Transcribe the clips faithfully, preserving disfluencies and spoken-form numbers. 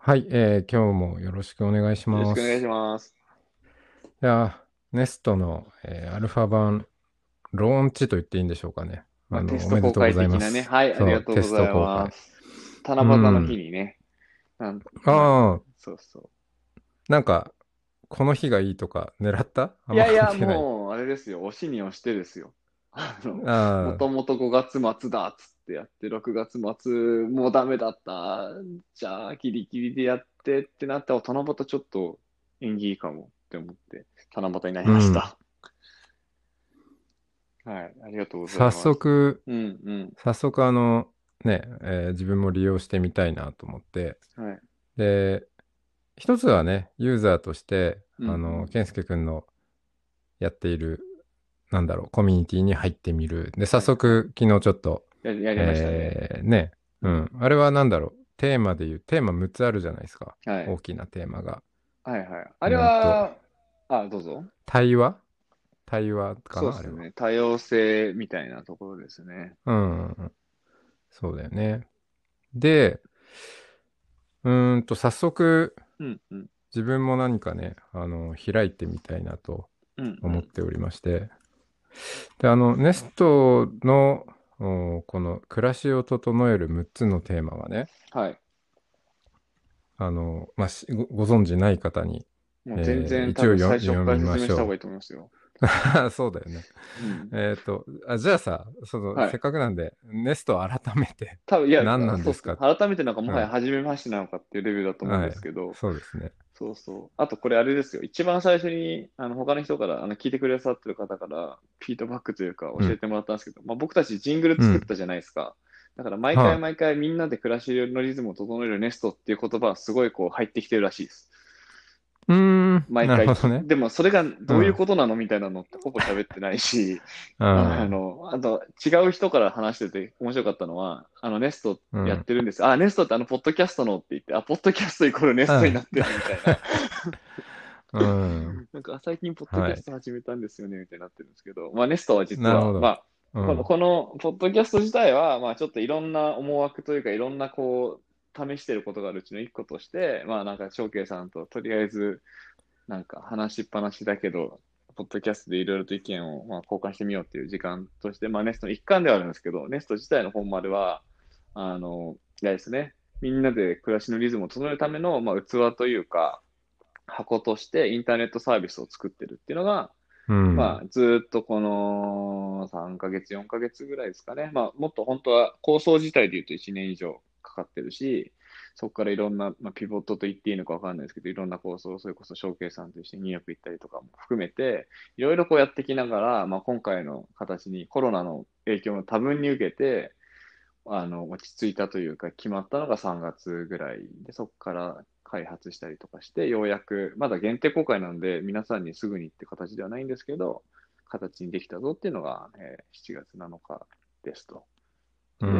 はい、えー、今日もよろしくお願いします。よろしくお願いします。いや、ネストの、えー、アルファ版ローンチと言っていいんでしょうかね。あのテスト公開的なね。はい、ありがとうございます。七夕の日にね。うん、なんああ、そうそう。なんかこの日がいいとか狙った？いやいやもうあれですよ。押しに押してですよ。もともとごがつ末だっつってやってろくがつ末もうダメだったじゃあギリギリでやってってなったら七夕ちょっと縁起いいかもって思って七夕になりました、うん、はい、ありがとうございます。早速、うんうん、早速あのね、えー、自分も利用してみたいなと思って、はい、で一つはねユーザーとして、うん、あの健介くんのやっているなんだろうコミュニティに入ってみる。で早速昨日ちょっとやりましたね。えー、ね、うん、あれはなんだろうテーマでいうテーマむつあるじゃないですか、はい、大きなテーマが。はいはい。あれはあどうぞ。対話対話かな。そうですね、あれは多様性みたいなところですね。うん、うん、そうだよね。でうーんと早速、うんうん、自分も何かねあの開いてみたいなと思っておりまして。うんうん、であのネストのこの暮らしを整えるむっつのテーマはね、はい、あのまあご、ご存じない方にもう全然、えー、一応読みましょう。そうだよね。うん、えっとあじゃあさその、はい、せっかくなんでネストを改めて多分いや何なんですか。改めてなんかもはや初めましてなのかっていうレベルだと思うんですけど。はいはい、そうですね。そうそう。あとこれあれですよ。一番最初にあの他の人からあの聞いてくださってる方からフィードバックというか教えてもらったんですけど、うんまあ、僕たちジングル作ったじゃないですか。うん、だから毎回毎回みんなで暮らしのリズムを整えるネストっていう言葉はすごいこう入ってきてるらしいです。うーん毎回、ね、でもそれがどういうことなのみたいなのってほぼ喋ってないし、うん、あのあと違う人から話してて面白かったのはあのネストやってるんです、うん、あネストってあのポッドキャストのって言ってあポッドキャストイコールネストになってるみたいな、うん、なんか最近ポッドキャスト始めたんですよね、はい、みたいになってるんですけど、まあ、ネストは実はまあ、うん、この、このポッドキャスト自体はまあちょっといろんな思惑というかいろんなこう試してることがあるうちの一個として、まあなんか翔慶さんととりあえずなんか話しっぱなしだけど、ポッドキャストでいろいろと意見をまあ交換してみようっていう時間として、まあネストの一環ではあるんですけど、ネスト自体の本丸はあのいやですね、みんなで暮らしのリズムを整えるためのまあ器というか箱としてインターネットサービスを作ってるっていうのが。うん、まあ、ずっとこのさんかげつ、よんかげつぐらいですかね。まあ、もっと本当は構想自体でいうといちねん以上かかってるし、そこからいろんな、まあ、ピボットと言っていいのか分かんないですけど、いろんな構想、それこそ翔慶さんと一緒にニューヨーク行ったりとかも含めて、いろいろこうやってきながら、まあ、今回の形にコロナの影響も多分に受けて、あの落ち着いたというか、決まったのがさんがつぐらいで、そこから開発したりとかして、ようやく、まだ限定公開なんで、皆さんにすぐにって形ではないんですけど、形にできたぞっていうのが、えー、しちがつなのかですと。で、う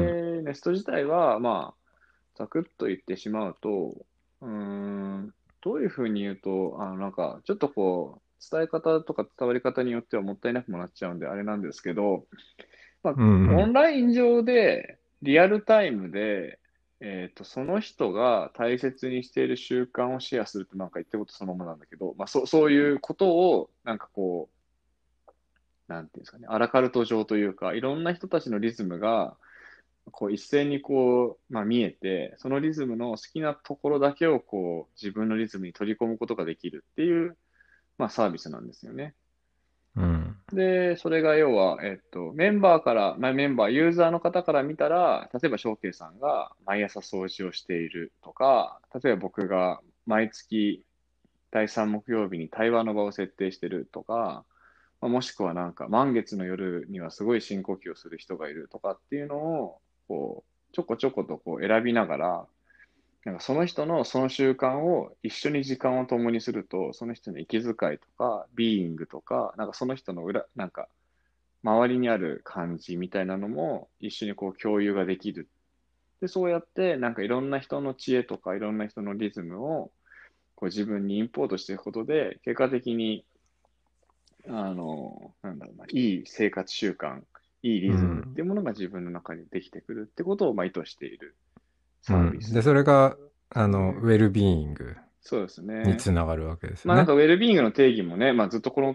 ん、ネスト自体は、まあ、ざくっと言ってしまうと、うーん、どういうふうに言うと、あのなんか、ちょっとこう、伝え方とか伝わり方によってはもったいなくもなっちゃうんで、あれなんですけど、まあ、うん、オンライン上で、リアルタイムで、えーと、その人が大切にしている習慣をシェアするってなんか言ってることそのものなんだけど、まあ、そ, そういうことをなんかこうなんていうんですかね、アラカルト上というかいろんな人たちのリズムがこう一斉にこう、まあ、見えてそのリズムの好きなところだけをこう自分のリズムに取り込むことができるっていう、まあ、サービスなんですよね。うん、でそれが要は、えっと、メンバーから、まあ、メンバーユーザーの方から見たら例えば翔慶さんが毎朝掃除をしているとか例えば僕が毎月だいさん木曜日に対話の場を設定してるとか、まあ、もしくはなんか満月の夜にはすごい深呼吸をする人がいるとかっていうのをこうちょこちょことこう選びながら、なんかその人のその習慣を一緒に時間を共にすると、その人の息遣いとかビーイングとか、なんかその人の裏なんか周りにある感じみたいなのも一緒にこう共有ができる。で、そうやってなんかいろんな人の知恵とかいろんな人のリズムをこう自分にインポートしていくことで、結果的にあのなんだろうな、いい生活習慣、いいリズムっていうものが自分の中にできてくるってことをまあ意図しているサービス、うん、でそれがあの、うん、ウェルビーイングにつながるわけですよね。まあ、なんかウェルビーイングの定義もね、まあ、ずっとこの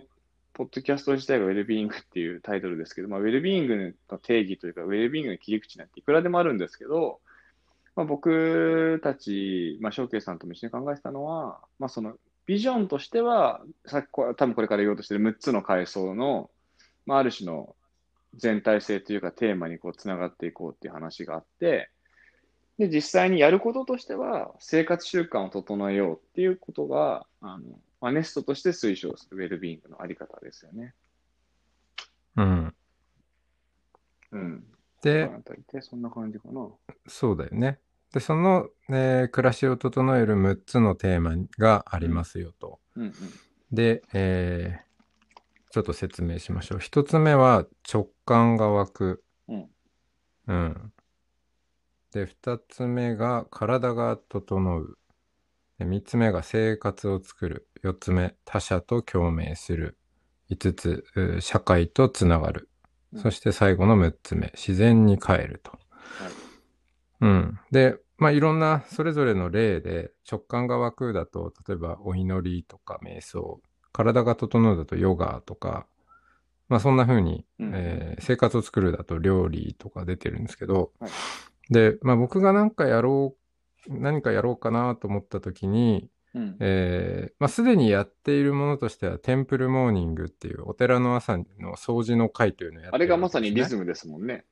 ポッドキャスト自体がウェルビーイングっていうタイトルですけど、まあ、ウェルビーイングの定義というかウェルビーイングの切り口なんていくらでもあるんですけど、まあ、僕たち、まあ、翔慶さんとも一緒に考えてたのは、まあ、そのビジョンとしてはさっき多分これから言おうとしているむっつの階層の、まあ、ある種の全体性というかテーマにこうつながっていこうっていう話があって、で実際にやることとしては生活習慣を整えようっていうことがあのアネストとして推奨するウェルビーイングのあり方ですよね。うんうん。で、そんな感じかな。そうだよね。でその、えー、暮らしを整えるむっつのテーマがありますよと。うんうんうん、で、えー、ちょっと説明しましょう。ひとつめは直感が湧く。うん。うん、でふたつめが体が整う。でみっつめが生活を作る。よっつめ他者と共鳴する。いつつ社会とつながる、うん、そして最後のむっつめ自然に帰ると、はい、うん、で、まあ、いろんなそれぞれの例で直感が湧くだと例えばお祈りとか瞑想、体が整うだとヨガとか、まあ、そんな風に、うん、えー、生活を作るだと料理とか出てるんですけど、はい、で、まあ、僕が何かやろう何かやろうかなと思った時に、うん、えーまあ、すでにやっているものとしてはテンプルモーニングっていうお寺の朝の掃除の会というのをやってるんですね。あれがまさにリズムですもんね。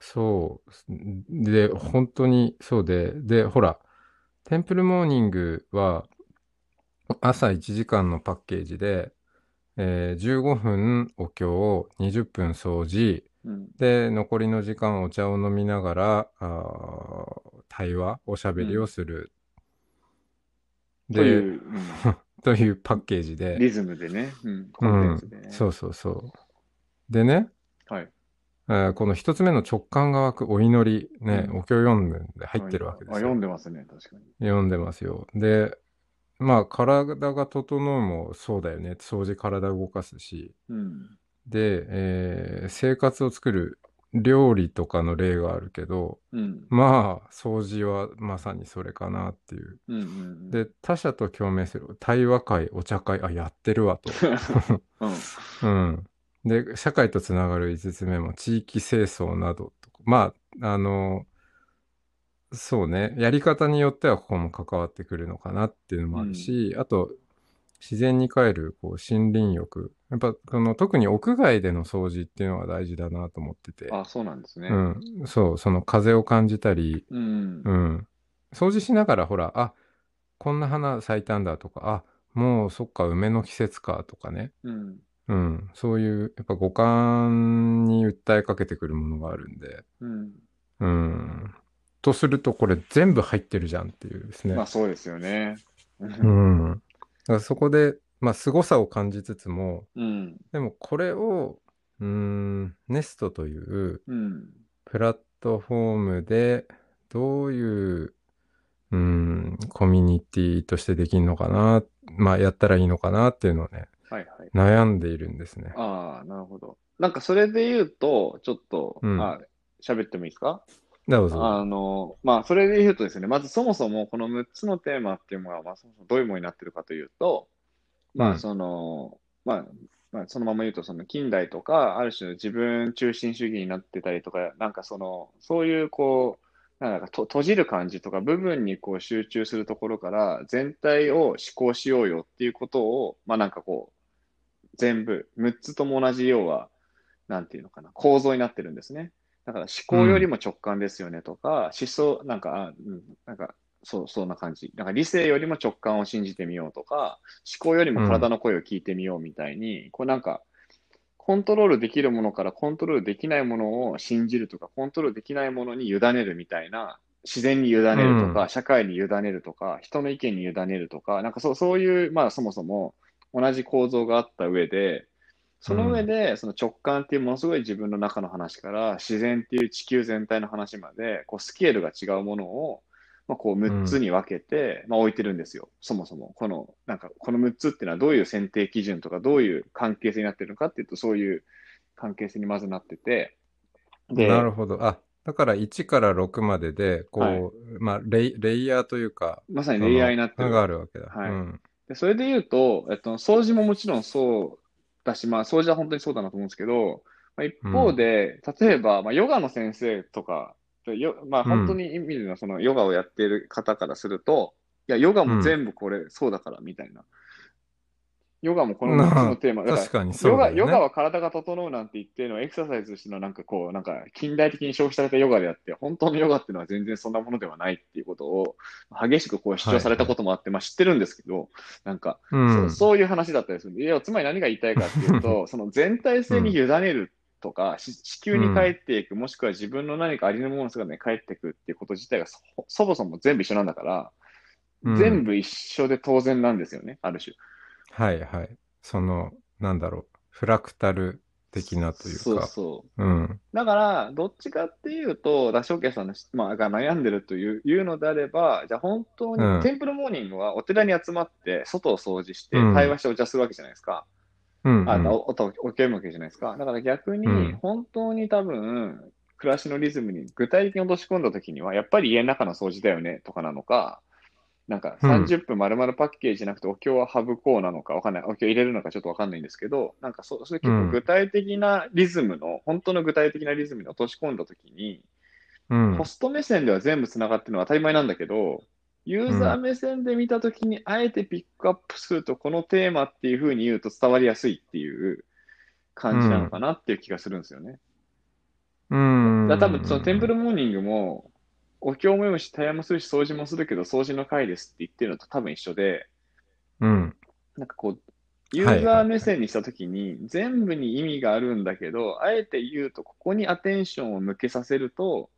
そうで本当にそうで、でほらテンプルモーニングは朝いちじかんのパッケージで、えー、じゅうごふんお経をにじゅっぷん掃除、うん、で残りの時間お茶を飲みながらあ対話おしゃべりをする、うん、でという、うん、というパッケージでリズムでね、うん、コンテンツでね、うん、そうそうそうでね、はい、えー、この一つ目の直感が湧くお祈りね、うん、お経読んで入ってるわけですよ、はい、あ読んでますね、確かに読んでますよ。でまあ体が整うもそうだよね、掃除体動かすし、うん、で、えー、生活を作る料理とかの例があるけど、うん、まあ掃除はまさにそれかなっていう、うんうんうん、で他者と共鳴する対話会お茶会あやってるわと、うんうん、で社会とつながるいつつめも地域清掃などとか、まああのそうねやり方によってはここも関わってくるのかなっていうのもあるし、うん、あと自然に帰るこう森林浴、やっぱこの特に屋外での掃除っていうのが大事だなと思ってて、あ、そうなんですね、うん、そうその風を感じたり、うんうん、掃除しながらほらあこんな花咲いたんだとかあもうそっか梅の季節かとかね、うんうん、そういうやっぱ五感に訴えかけてくるものがあるんで、うんうん、とするとこれ全部入ってるじゃんっていうですね。まあそうですよねうんそこで、まあ、凄さを感じつつも、うん、でもこれをうーん ネスト というプラットフォームでどういう、うーんコミュニティとしてできるのかな、まあ、やったらいいのかなっていうのをね、はいはい、悩んでいるんですね。ああ、なるほど。なんかそれで言うとちょっと、うん、あ、喋ってもいいですか？どうぞ。あの、まあ、それで言うとですね、まずそもそもこのむっつのテーマっていうのは、まあ、そもそもどういうものになってるかというと、まあ、その、まあ、まあ、そのまま言うと、その近代とか、ある種の自分中心主義になってたりとか、なんかその、そういうこう、なんかと閉じる感じとか、部分にこう集中するところから、全体を思考しようよっていうことを、まあなんかこう、全部、むっつとも同じ要は、なんていうのかな、構造になってるんですね。だから思考よりも直感ですよねとか、うん、思想、なんか、うん、なんか、そう、そんな感じ。なんか理性よりも直感を信じてみようとか、思考よりも体の声を聞いてみようみたいに、うん、こうなんか、コントロールできるものからコントロールできないものを信じるとか、コントロールできないものに委ねるみたいな、自然に委ねるとか、うん、社会に委ねるとか、人の意見に委ねるとか、なんか そ, そういう、まあそもそも同じ構造があった上で、その上でその直感っていうものすごい自分の中の話から、自然っていう地球全体の話まで、こうスケールが違うものを、まあ、こうむっつに分けて、うんまあ、置いてるんですよ。そもそもこのなんかこのむっつっていうのはどういう選定基準とかどういう関係性になってるのかっていうと、そういう関係性にまずなってて、でなるほど、あだからいちからろくまででこう、はいまあ、レイ、レイヤーというかまさにレイヤーになってるがあるわけだ、はいうん、でそれで言うと、えっと、掃除ももちろんそうだし、まあ、掃除は本当にそうだなと思うんですけど、まあ、一方で、うん、例えば、まあ、ヨガの先生とかよまあ、本当に意味でのそのヨガをやっている方からすると、うん、いやヨガも全部これそうだからみたいな、うん、ヨガもこのみっつのテーマ、だからヨガ、ヨガは体が整うなんて言ってるのはエクササイズとしてのなんかこうなんか近代的に消費されたヨガであって、本当のヨガっていうのは全然そんなものではないっていうことを激しくこう主張されたこともあって、はいはい、まあ、知ってるんですけど、なんか、うん、そ, そういう話だったりするんで、いやつまり何が言いたいかっていうとその全体性に委ねる、うんとか地球に帰っていく、もしくは自分の何かありのものの姿に帰っていくっていうこと自体が そ, そもそも全部一緒なんだから、うん、全部一緒で当然なんですよね、ある種。はいはい、そのなんだろう、フラクタル的なというか、そうそう、うん、だからどっちかっていうとダッシュオーケーさんの、まあ、が悩んでるとい う, いうのであれば、じゃあ本当に、うん、テンプルモーニングはお寺に集まって外を掃除して対話してお茶するわけじゃないですか、うんうんうん、あの音を受けるわけじゃないですか。だから逆に本当に多分暮らしのリズムに具体的に落とし込んだときには、やっぱり家の中の掃除だよねとかなのか、なんかさんじゅっぷん丸々パッケージじゃなくてお経は省こうなのかわかんない、お経入れるのかちょっとわかんないんですけど、なんかそう、そういう結構具体的なリズムの、うん、本当の具体的なリズムに落とし込んだときに、うん、ホスト目線では全部つながってるのは当たり前なんだけど、ユーザー目線で見たときに、あえてピックアップすると、このテーマっていう風に言うと伝わりやすいっていう感じなのかなっていう気がするんですよね。うん。だから多分、そのテンプルモーニングも、お経も読むし、対話もするし、掃除もするけど、掃除の回ですって言ってるのと多分一緒で、うん。なんかこう、ユーザー目線にしたときに、全部に意味があるんだけど、はいはいはい、あえて言うと、ここにアテンションを向けさせると、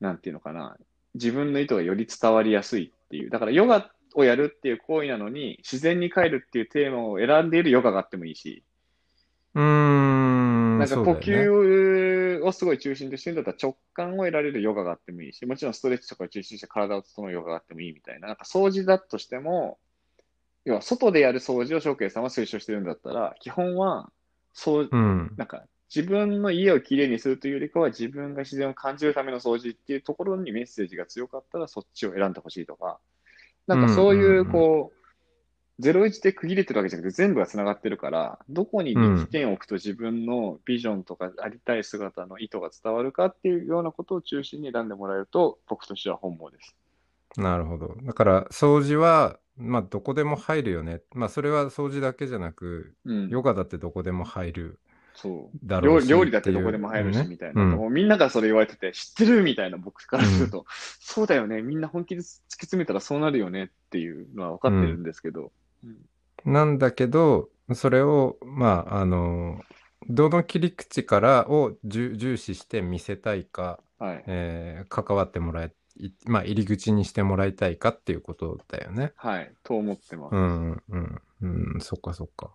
なんていうのかな、自分の意図がより伝わりやすい。っていう、だからヨガをやるっていう行為なのに自然に帰るっていうテーマを選んでいるヨガがあってもいいし、うーん、なんか呼吸をすごい中心としてるんだったら直感を得られるヨガがあってもいいし、もちろんストレッチとかを中心として体を整うヨガがあってもいいみたいな、なんか掃除だとしても、要は外でやる掃除をショウケイさんは推奨してるんだったら、基本はそう、うん、なんか自分の家をきれいにするというよりかは、自分が自然を感じるための掃除っていうところにメッセージが強かったらそっちを選んでほしいとか、なんかそういうこう、うんうんうん、ゼロイチで区切れてるわけじゃなくて全部がつながってるから、どこに力点を置くと自分のビジョンとかありたい姿の意図が伝わるかっていうようなことを中心に選んでもらえると、僕としては本望です。なるほど。だから掃除はまあどこでも入るよね。まあそれは掃除だけじゃなく、うん、ヨガだってどこでも入る。そうだろうし、料理だってどこでも入るし、ね、みたいな、うん、もうみんながそれ言われてて知ってるみたいな、僕からすると、うん、そうだよね、みんな本気で突き詰めたらそうなるよねっていうのは分かってるんですけど、うんうん、なんだけどそれをまああのどの切り口からを重視して見せたいか、はいえー、関わってもらい、まあ、入り口にしてもらいたいかっていうことだよね。はいと思ってます。うんうんうん、そっかそっか。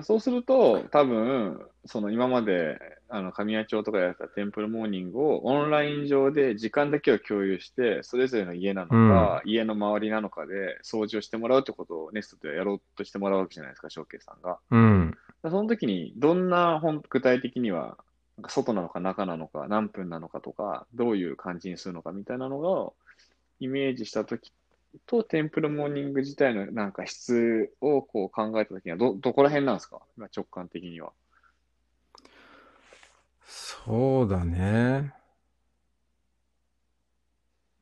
そうすると、多分、その今まで、あの、神谷町とかやったテンプルモーニングをオンライン上で時間だけを共有して、それぞれの家なのか、うん、家の周りなのかで掃除をしてもらうってことをネストではやろうとしてもらうわけじゃないですか、ショウケイさんが。うん。その時に、どんな本、具体的には、外なのか中なのか、何分なのかとか、どういう感じにするのかみたいなのをイメージしたときと、テンプルモーニング自体のなんか質をこう考えたときには ど, どこら辺なんですか、直感的には。そうだね。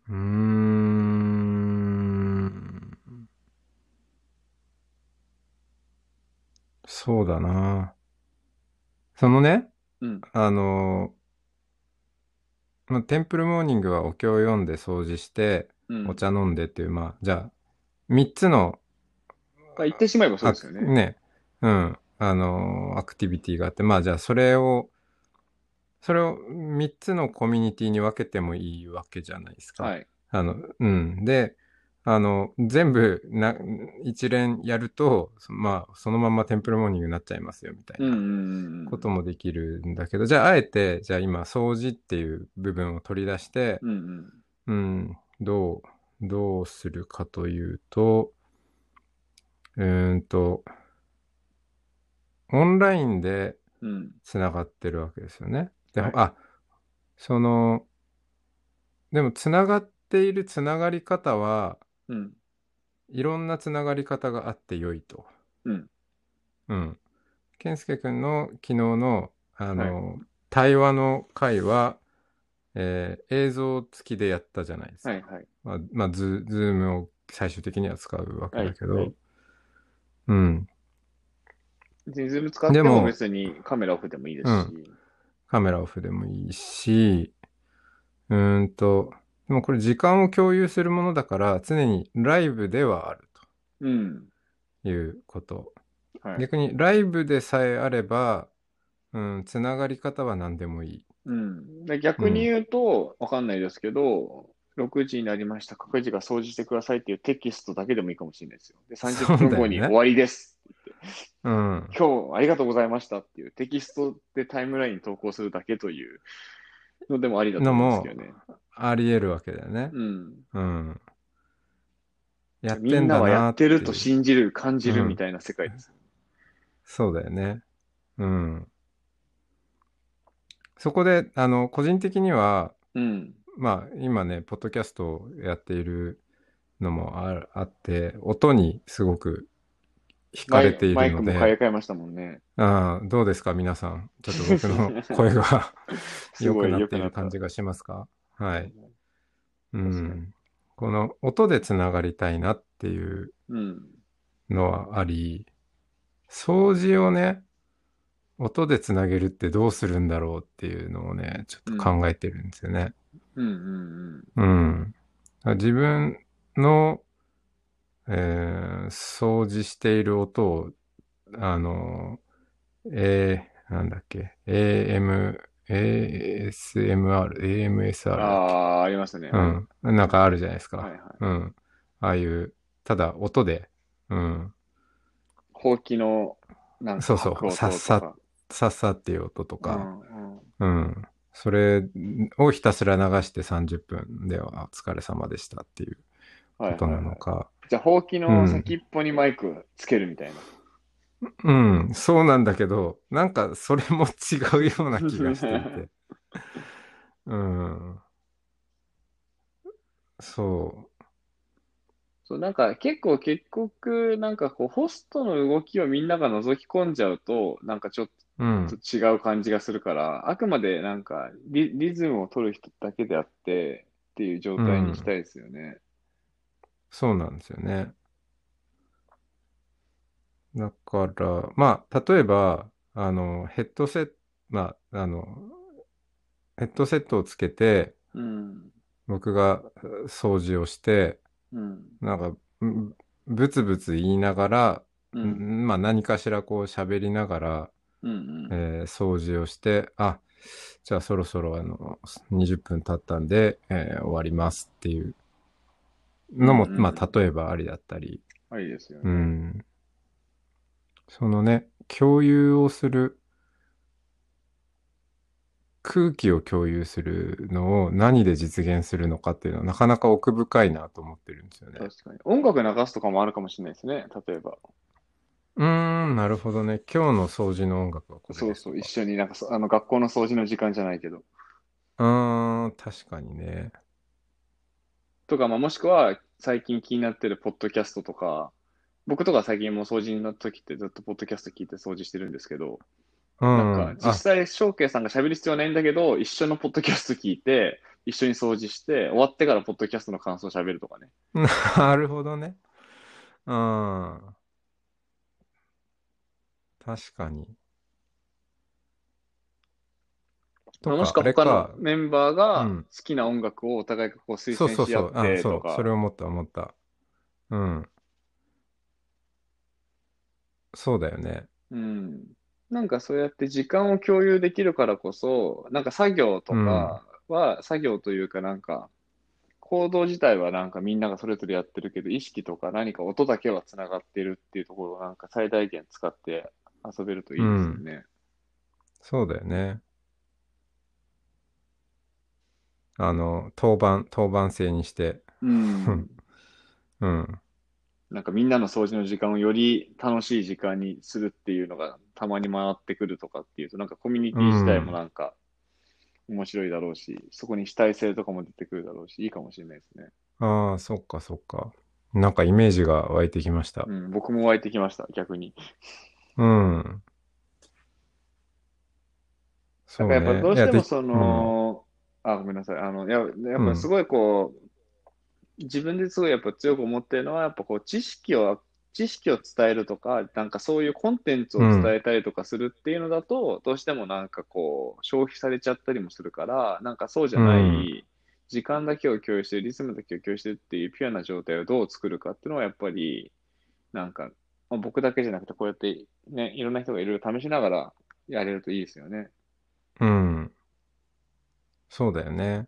うーん。そうだな。そのね、うん、あの、まあ、テンプルモーニングはお経を読んで掃除して、お茶飲んでっていう、まあ、じゃあ、みっつの。言ってしまえばそうですよね。ね。うん。あの、アクティビティがあって、まあじゃあそれを、それをみっつのコミュニティに分けてもいいわけじゃないですか。はい。あの、うん。で、あの、全部な、一連やると、まあ、そのままテンプルモーニングになっちゃいますよ、みたいなこともできるんだけど、じゃあ、あえて、じゃあ今、掃除っていう部分を取り出して、うん、うんうん、どう、どうするかというと、うーんと、オンラインでつながってるわけですよね。うん、で、はい、あ、その、でも、つながっているつながり方は、うん、いろんなつながり方があって良いと。うん。うん。健介くんの昨日の、あの、はい、対話の回は、えー、映像付きでやったじゃないですか。はいはい。まあ、まあ、ズ、ズームを最終的には使うわけだけど、はいはい、うん。ズーム使っても別にカメラオフでもいいですし。うん、カメラオフでもいいし、うーんと、でもこれ時間を共有するものだから常にライブではあるということ、うんはい、逆にライブでさえあれば、うん、つながり方は何でもいい、うん、で逆に言うと、うん、わかんないですけどろくじになりました各自が掃除してくださいっていうテキストだけでもいいかもしれないですよ。でさんじゅっぷんごに終わりですって言って、うん、今日ありがとうございましたっていうテキストでタイムラインに投稿するだけというのでもありだと思うんですけどね。あり得るわけだよね。うん。うん。やってんだなっていう。みんなはやってると信じる、感じるみたいな世界です、うん。そうだよね。うん。そこで、あの、個人的には、うん、まあ、今ね、ポッドキャストをやっているのも あ, あって、音にすごく惹かれているので。マイクも買い替えましたもんね。ああ、どうですか、皆さん。ちょっと僕の声が良くなっている感じがしますか？はい、うん、この音でつながりたいなっていうのはあり、掃除をね音でつなげるってどうするんだろうっていうのをねちょっと考えてるんですよね。うんうんうんうん、自分の、えー、掃除している音をあの、えー、なんだっけ エーエムエーエスエムアール、エーエムエスアール。ああ、ありますね。うん。なんかあるじゃないですか。はいはい。うん。ああいう、ただ音で、うん。ほうきの、なんか、そうそう、さっさ、さっさっていう音とか、うん、うんうん。それをひたすら流してさんじゅっぷんでは、お疲れ様でしたっていうことなのか。はいはいはい、じゃあ、ほうきの先っぽにマイクつけるみたいな。うんうん、そうなんだけど、なんかそれも違うような気がしていて。うん。そう。そう、なんか結構結局、なんかこう、ホストの動きをみんなが覗き込んじゃうと、なんかちょっと違う感じがするから、うん、あくまでなんかリ、リズムを取る人だけであってっていう状態にしたいですよね。うん、そうなんですよね。だから、まあ、例えば、あの、ヘッドセット、まあ、あの、ヘッドセットをつけて、うん、僕が掃除をして、うん、なんか、ブツブツ言いながら、うん、まあ、何かしらこう喋りながら、うんえー、掃除をして、あ、じゃあそろそろあの、にじゅっぷん経ったんで、えー、終わりますっていうのも、うんうん、まあ、例えばありだったり。ありですよね。うんそのね、共有をする、空気を共有するのを何で実現するのかっていうのはなかなか奥深いなと思ってるんですよね。確かに。音楽流すとかもあるかもしれないですね、例えば。うーん、なるほどね。今日の掃除の音楽はこれですか。そうそう、一緒になんかあの学校の掃除の時間じゃないけど。うーん、確かにね。とか、まあ、もしくは最近気になってるポッドキャストとか、僕とか最近も掃除の時ってずっとポッドキャスト聞いて掃除してるんですけど、うん、なんか実際翔慶さんが喋る必要はないんだけど、一緒のポッドキャスト聞いて一緒に掃除して終わってからポッドキャストの感想を喋るとかね。なるほどね。うん。確かに。とかもしくは他のメンバーが好きな音楽をお互いがこう推薦し合ってとか。そうそうそう。そう、それを思った思った。うん。そうだよね。うん。なんかそうやって時間を共有できるからこそ、なんか作業とうん。かは、作業というかなんか、行動自体はなんかみんながそれぞれやってるけど、意識とか何か音だけはつながってるっていうところをなんか最大限使って遊べるとういいですよん。ね。そうだよね。あの、当番、当番制にして。うん。うん。なんかみんなの掃除の時間をより楽しい時間にするっていうのがたまに回ってくるとかっていうと、なんかコミュニうティ自体もん。なんか面白いだろうし、そこに主体性とかも出てくるだろうし、いいかもしれないですね。ああ、そっかそっか。なんかイメージが湧いてきました。うん、僕も湧いてきました、逆に。うん。なんそかうやっぱね。どういしや、てもで、そうん。の、あ、ごめんなさい。あの、や、やうっぱすん。ごいこう、自分ですごいやっぱ強く思ってるのは、やっぱこう、知識を、知識を伝えるとか、なんかそういうコンテンツうを伝ん。えたりとかするっていうのだと、どうしてもなんかこう、消費されちゃったりもするから、なんかそうじゃうん。ない時間だけを共有して、リズムだけを共有してっていうピュアな状態をどう作るかっていうのは、やっぱり、なんか、まあ僕だけじゃなくて、こうやってね、いろんな人がいろいろ試しながらやれるといいですよね。うん。そうだよね。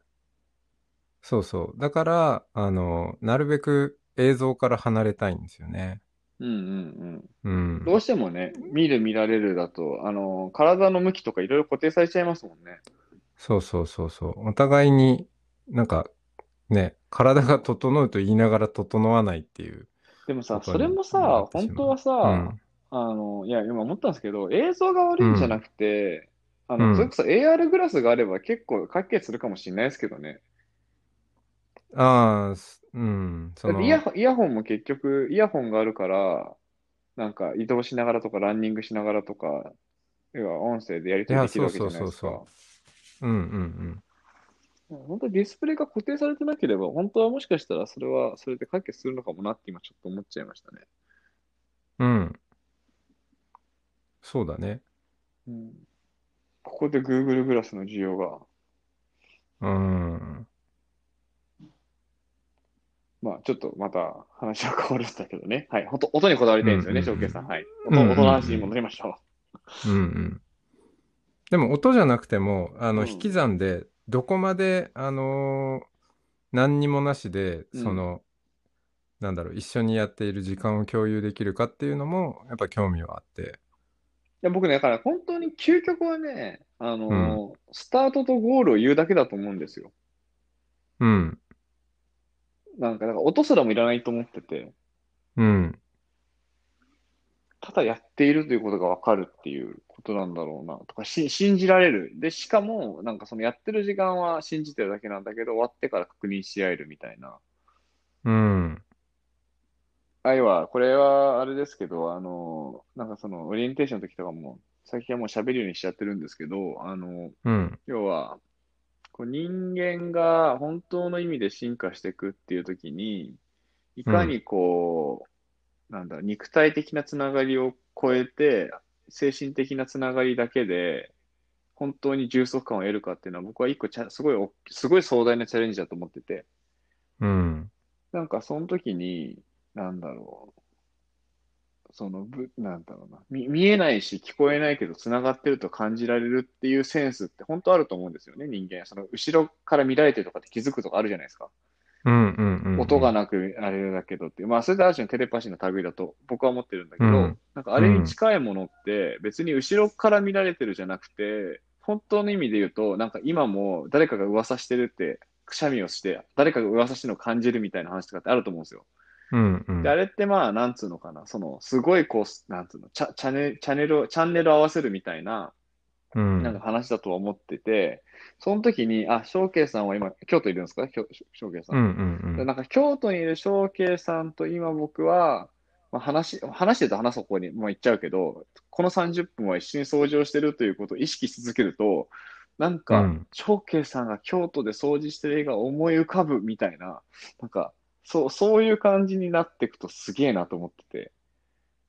そうそう。だから、あの、なるべく映像から離れたいんですよね。うんうんうん。うどうん。してもね、見る見られるだと、あの、体の向きとかいろいろ固定されちゃいますもんね。そうそうそうそう。お互いになんかね、体が整うと言いながら整わないっていうでもこさ、とそれにもなっさ、て本し当まはう。うさ、ん。あの、いや、今思ったんですけど、映像が悪ういんじゃなん。くて、あうの、それこん。そ エーアール グラスがあれば結構かっけえするかもしれないですけどね。ああ、すうん。そだってイヤの、ホン、イヤホンも結局、イヤホンがあるから、なんか移動しながらとか、ランニングしながらとか、要は音声でやりい取りや、できるそうわけそじうゃないそでうすか。そう。うんうんうん。本当にディスプレイが固定されてなければ、本当はもしかしたらそれはそれで解決するのかもなって今ちょっと思っちゃいましたね。うん。そうだね。うん、ここで Google グラスの需要が、うん。まあちょっとまた話は変わるんだけどね。はい。本当、音にこだわりうたいんんですよね、翔慶さん。はい。うんう音、ん。音の話に戻りましたわ。うんうん。うんうんでも音じゃなくても、あうの、引ん。き算で、どこまで、あのー何にもなしで、うそん。の、なんだろう、一緒にやっている時間を共有できるかっていうのも、やっぱ興味はあって。いや、僕ね、だから本当に究極はね、あうん、のースタートとゴールを言うだけだと思うんですよ。うん、なんか、だから音すらもいらないと思ってて、うん、ただやっているということがわかるっていうことなんだろうな、とか、し、信じられる。で、しかも、なんかそのやってる時間は信じてるだけなんだけど、終わってから確認し合えるみたいな。うん、あ、要は、これはあれですけど、あの、なんかその、オリエンテーションの時とかも、最近はもう喋るようにしちゃってるんですけど、あの、うん、要は、こう人間が本当の意味で進化していくっていう時に、いうかん、にこう、なんだ、肉体的なつながりを超えて、精神的なつながりだけで、本当に充足感を得るかっていうのは、僕は一個チャ、すごいおっき、すごい壮大なチャレンジだと思ってて、うん、なんかその時に、なんだろう、その、ぶ、なんだろうな、見、見えないし聞こえないけど、つながってると感じられるっていうセンスって本当あると思うんですよね、人間。その、後ろから見られてるとかって気づくとかあるじゃないですか。うん、うん、う音がん、なくあれだけどっていう、まあ、それである種のテレパシーの類だと僕は思ってるんだうけど、ん、なんかあうれにん、近いものって別に後ろから見られてるじゃなくて、本当の意味で言うと、なんか今も誰かが噂してるって、くしゃみをして、誰かが噂してるのを感じるみたいな話とかってあると思うんですよ。うん、うで、あん、れってまあ、なんつうのかな、その、すごいこう、なんつうの、チャ、チャンネル、チャンネルを、チャンネルを合わせるみたいな、うなんかん話だとは思ってて、その時に、あ、翔慶さんは今、京都いるんですか、京翔慶さうん、ん。うで、ん、なんか京都にいる翔慶さんと今僕は、まあ、話、話してると話す方向にもう行っちゃうけど、このさんじゅっぷんは一緒に掃除をしてるということを意識し続けると、なんうか、ん、翔慶さんが京都で掃除してる絵が思い浮かぶみたいな、なんか、そう、そういう感じになっていくとすげえなと思ってて、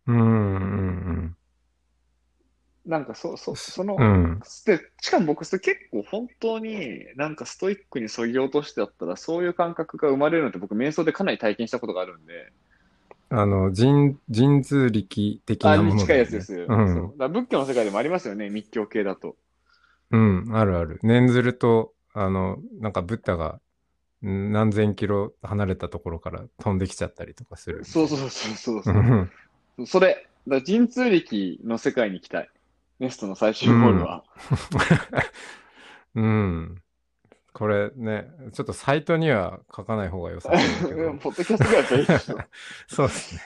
うん、うん、うん、うん。なんかそ、そ、そすうの、ん、で、しかも僕、それ結構本当になんかストイックに削ぎ落としてだったら、そういう感覚が生まれるのって僕、瞑想でかなり体験したことがあるんで、あの神、神通力的なもの、ね、あ近いやつです、うん、そうだ仏教の世界でもありますよね、密教系だと。うん、あるある。念ずると、あの、なんかブッダが何千キロ離れたところから飛んできちゃったりとかする。そうそうそうそうそう。それ、だ神通力の世界に行きたい。ネストの最終ゴールは。うん。うんこれね、ちょっとサイトには書かない方が良さそうだけど。ポッドキャストがやっぱいいでしょ。そうですね。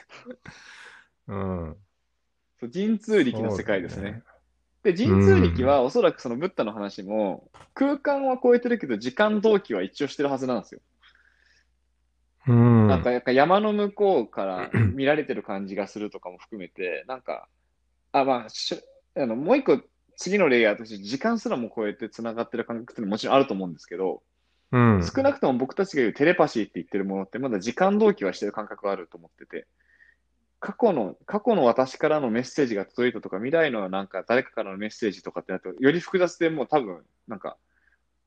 うん。そう、神通力の世界ですね。で、神通力はおそらくそのブッダの話も、空間は超えてるけど、時間同期は一応してるはずなんですよ。うん。なんか、やっぱ山の向こうから見られてる感じがするとかも含めて、なんか、あ、まあ、しあのもう一個、次のレイヤーとして時間すらも超えてつながってる感覚っていうのももちろんあると思うんですけど、うん、少なくとも僕たちが言うテレパシーって言ってるものってまだ時間同期はしてる感覚があると思ってて、過去の過去の私からのメッセージが届いたとか未来のなんか誰かからのメッセージとかってなるとより複雑でもう多分なんか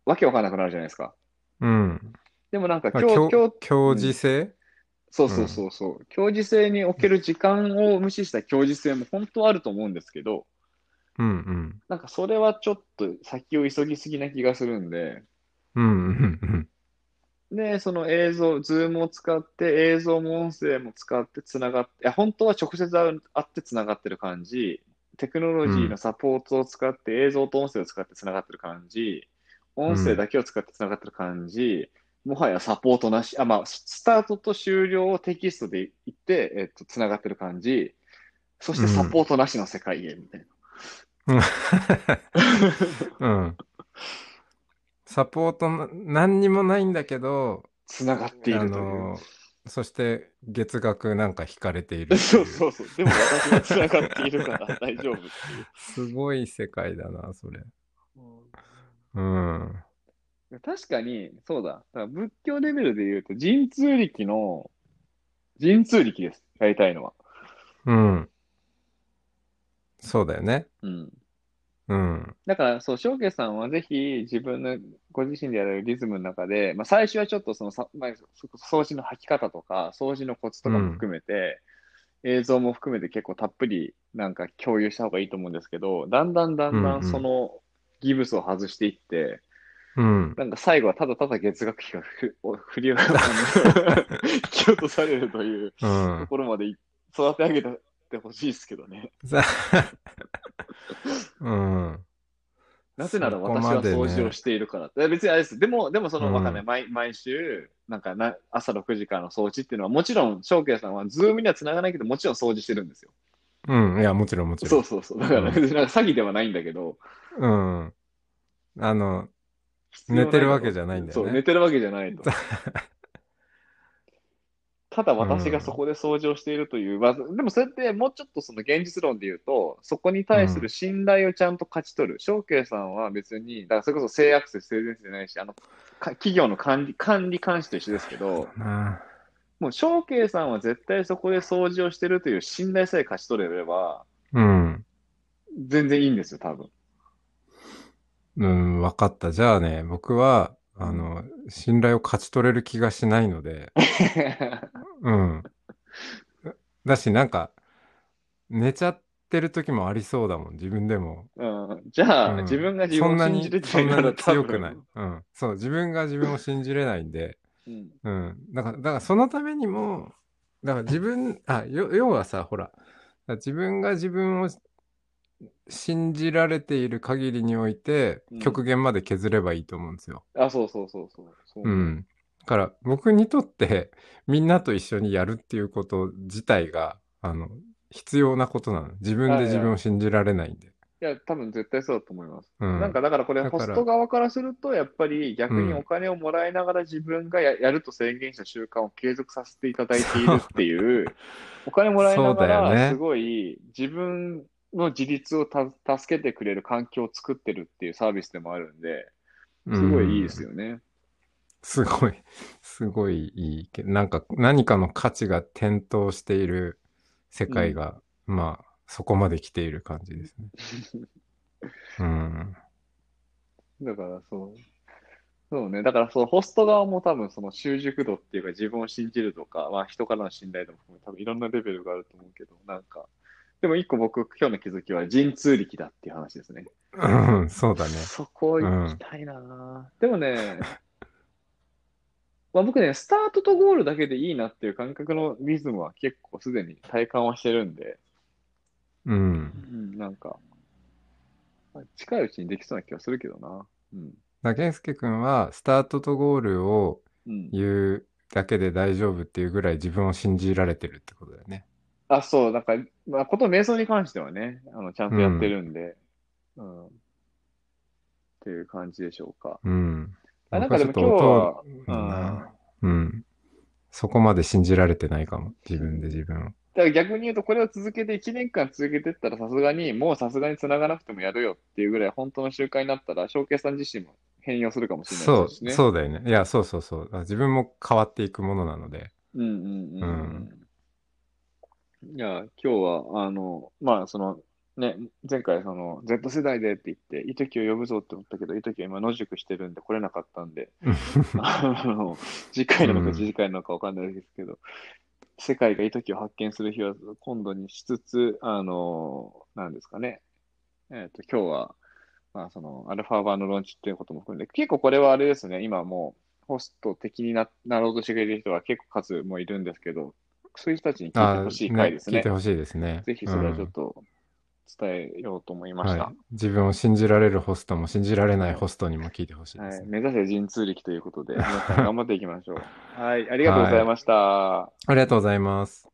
わけわかんなくなるじゃないですか。うん。でもなんか今日今日時性そうそうそうそう、うん、今日時性における時間を無視した今日時性も本当あると思うんですけど。うんうん、なんかそれはちょっと先を急ぎすぎな気がするんで、うんうんうん、でその映像ズームを使って映像も音声も使ってつながって、いや本当は直接会ってつながってる感じ、テクノロジーのサポートを使って、うん、映像と音声を使ってつながってる感じ、音声だけを使ってつながってる感じ、うん、もはやサポートなし、あ、まあ、スタートと終了をテキストで言って、えっと、つながってる感じ、そしてサポートなしの世界へみたいな、うんうん、サポートな何にもないんだけどつながっているという、あのそして月額なんか引かれている、そうそうそう、でも私はつながっているから大丈夫っていうすごい世界だなそれ、うん、確かにそうだ、だから仏教レベルでいうと神通力の神通力です、やりたいのは、うんそうだよね。うん。うん。だから、そう、翔慶さんはぜひ自分のご自身でやるリズムの中で、まあ、最初はちょっとそのさ、まあ、掃除の履き方とか、掃除のコツとかも含めて、うん、映像も含めて結構たっぷりなんか共有した方がいいと思うんですけど、だんだんだんだんそのギブスを外していって、うんうん、なんか最後はただただ月額費がふ振り落とされるというところまで育て上げた。ってほしいですけどね、うん、なぜなら私は掃除をしているからって、ね、別にあれです。でもでもそのわかんない、うん、毎, 毎週なんかな朝ろくじからの掃除っていうのはもちろん翔慶さんはズームにはつながないけどもちろん掃除してるんですよ。うん、いやもちろんもちろんそうそうそう、だから、ね、うん、なんか詐欺ではないんだけど、うん、あの寝てるわけじゃないんだよね。そう寝てるわけじゃないとただ私がそこで掃除をしているという、うん、まあ、でもそれってもうちょっとその現実論で言うと、そこに対する信頼をちゃんと勝ち取る。翔慶、うん、さんは別に、だからそれこそ性アクセス、性善じゃないし、あの、企業の管理、管理監視と一緒ですけど、うん、もう翔慶さんは絶対そこで掃除をしているという信頼さえ勝ち取れれば、うん、全然いいんですよ、多分。うん、わかった。じゃあね、僕は、あの信頼を勝ち取れる気がしないのでうんだしなんか寝ちゃってる時もありそうだもん自分でも、うん、じゃあ、うん、自分が自分を信じれてないから強くない、うん、そう自分が自分を信じれないんで、うんうん、だからだからそのためにもだから自分あよ要はさほら自分が自分を信じられている限りにおいて、うん、極限まで削ればいいと思うんですよ。あ、そうそうそうそうそう。うん。だから僕にとってみんなと一緒にやるっていうこと自体があの必要なことなの。自分で自分を信じられないんで。いや多分絶対そうだと思います。うん、なんかだからこれホスト側からするとやっぱり逆にお金をもらいながら自分が や,、うん、やると宣言した習慣を継続させていただいているっていう。お金もらいながらすごい自分の自立をた助けてくれる環境を作ってるっていうサービスでもあるんで、すごいいいですよね。うん、すごい、すごいいい。なんか何かの価値が点灯している世界が、うん、まあ、そこまで来ている感じですね。うん。だからそう。そうね。だからそのホスト側も多分その習熟度っていうか自分を信じるとか、まあ人からの信頼度も含め多分いろんなレベルがあると思うけど、なんか、でも一個僕今日の気づきは神通力だっていう話ですね。うん、そうだね。そこ行きたいな、うん、でもね、まあ僕ね、スタートとゴールだけでいいなっていう感覚のリズムは結構すでに体感はしてるんで、うん。うん、なんか、近いうちにできそうな気がするけどな。うん。健介くんはスタートとゴールを言うだけで大丈夫っていうぐらい自分を信じられてるってことだよね。うん、あ、そう、なんか、まあ、こと瞑想に関してはね、あのちゃんとやってるんで、うんうん、っていう感じでしょうか。うん。あ、なんかでも今日は、うん、うんうん、そこまで信じられてないかも、自分で自分を。だから逆に言うと、これを続けていちねんかん続けていったら、さすがにもうさすがに繋がなくてもやるよっていうぐらい本当の習慣になったら、翔平さん自身も変容するかもしれないですね。そう、そうだよね。いや、そうそうそう。自分も変わっていくものなので。うんうんうん。うん、いや、今日は、あの、まあ、その、ね、前回、その、Z 世代でって言って、いときを呼ぶぞって思ったけど、いときは今、野宿してるんで来れなかったんで、あの、次回なのか次回なのか分かんないですけど、うん、世界がいときを発見する日は今度にしつつ、あの、なんですかね、えっと、今日は、まあ、そのアルファ版のローンチっていうことも含んで、結構これはあれですね、今もうホスト的に な, なろうとしてくれる人は結構数もいるんですけど、そういう人たちに聞いてほしい回ですね。ね、聞いてほしいですね。ぜひそれはちょっと伝えようと思いました。うん、はい、自分を信じられるホストも信じられないホストにも聞いてほしいです、ね、はい。目指せ神通力ということで、皆さん頑張っていきましょう。はい、ありがとうございました、はい。ありがとうございます。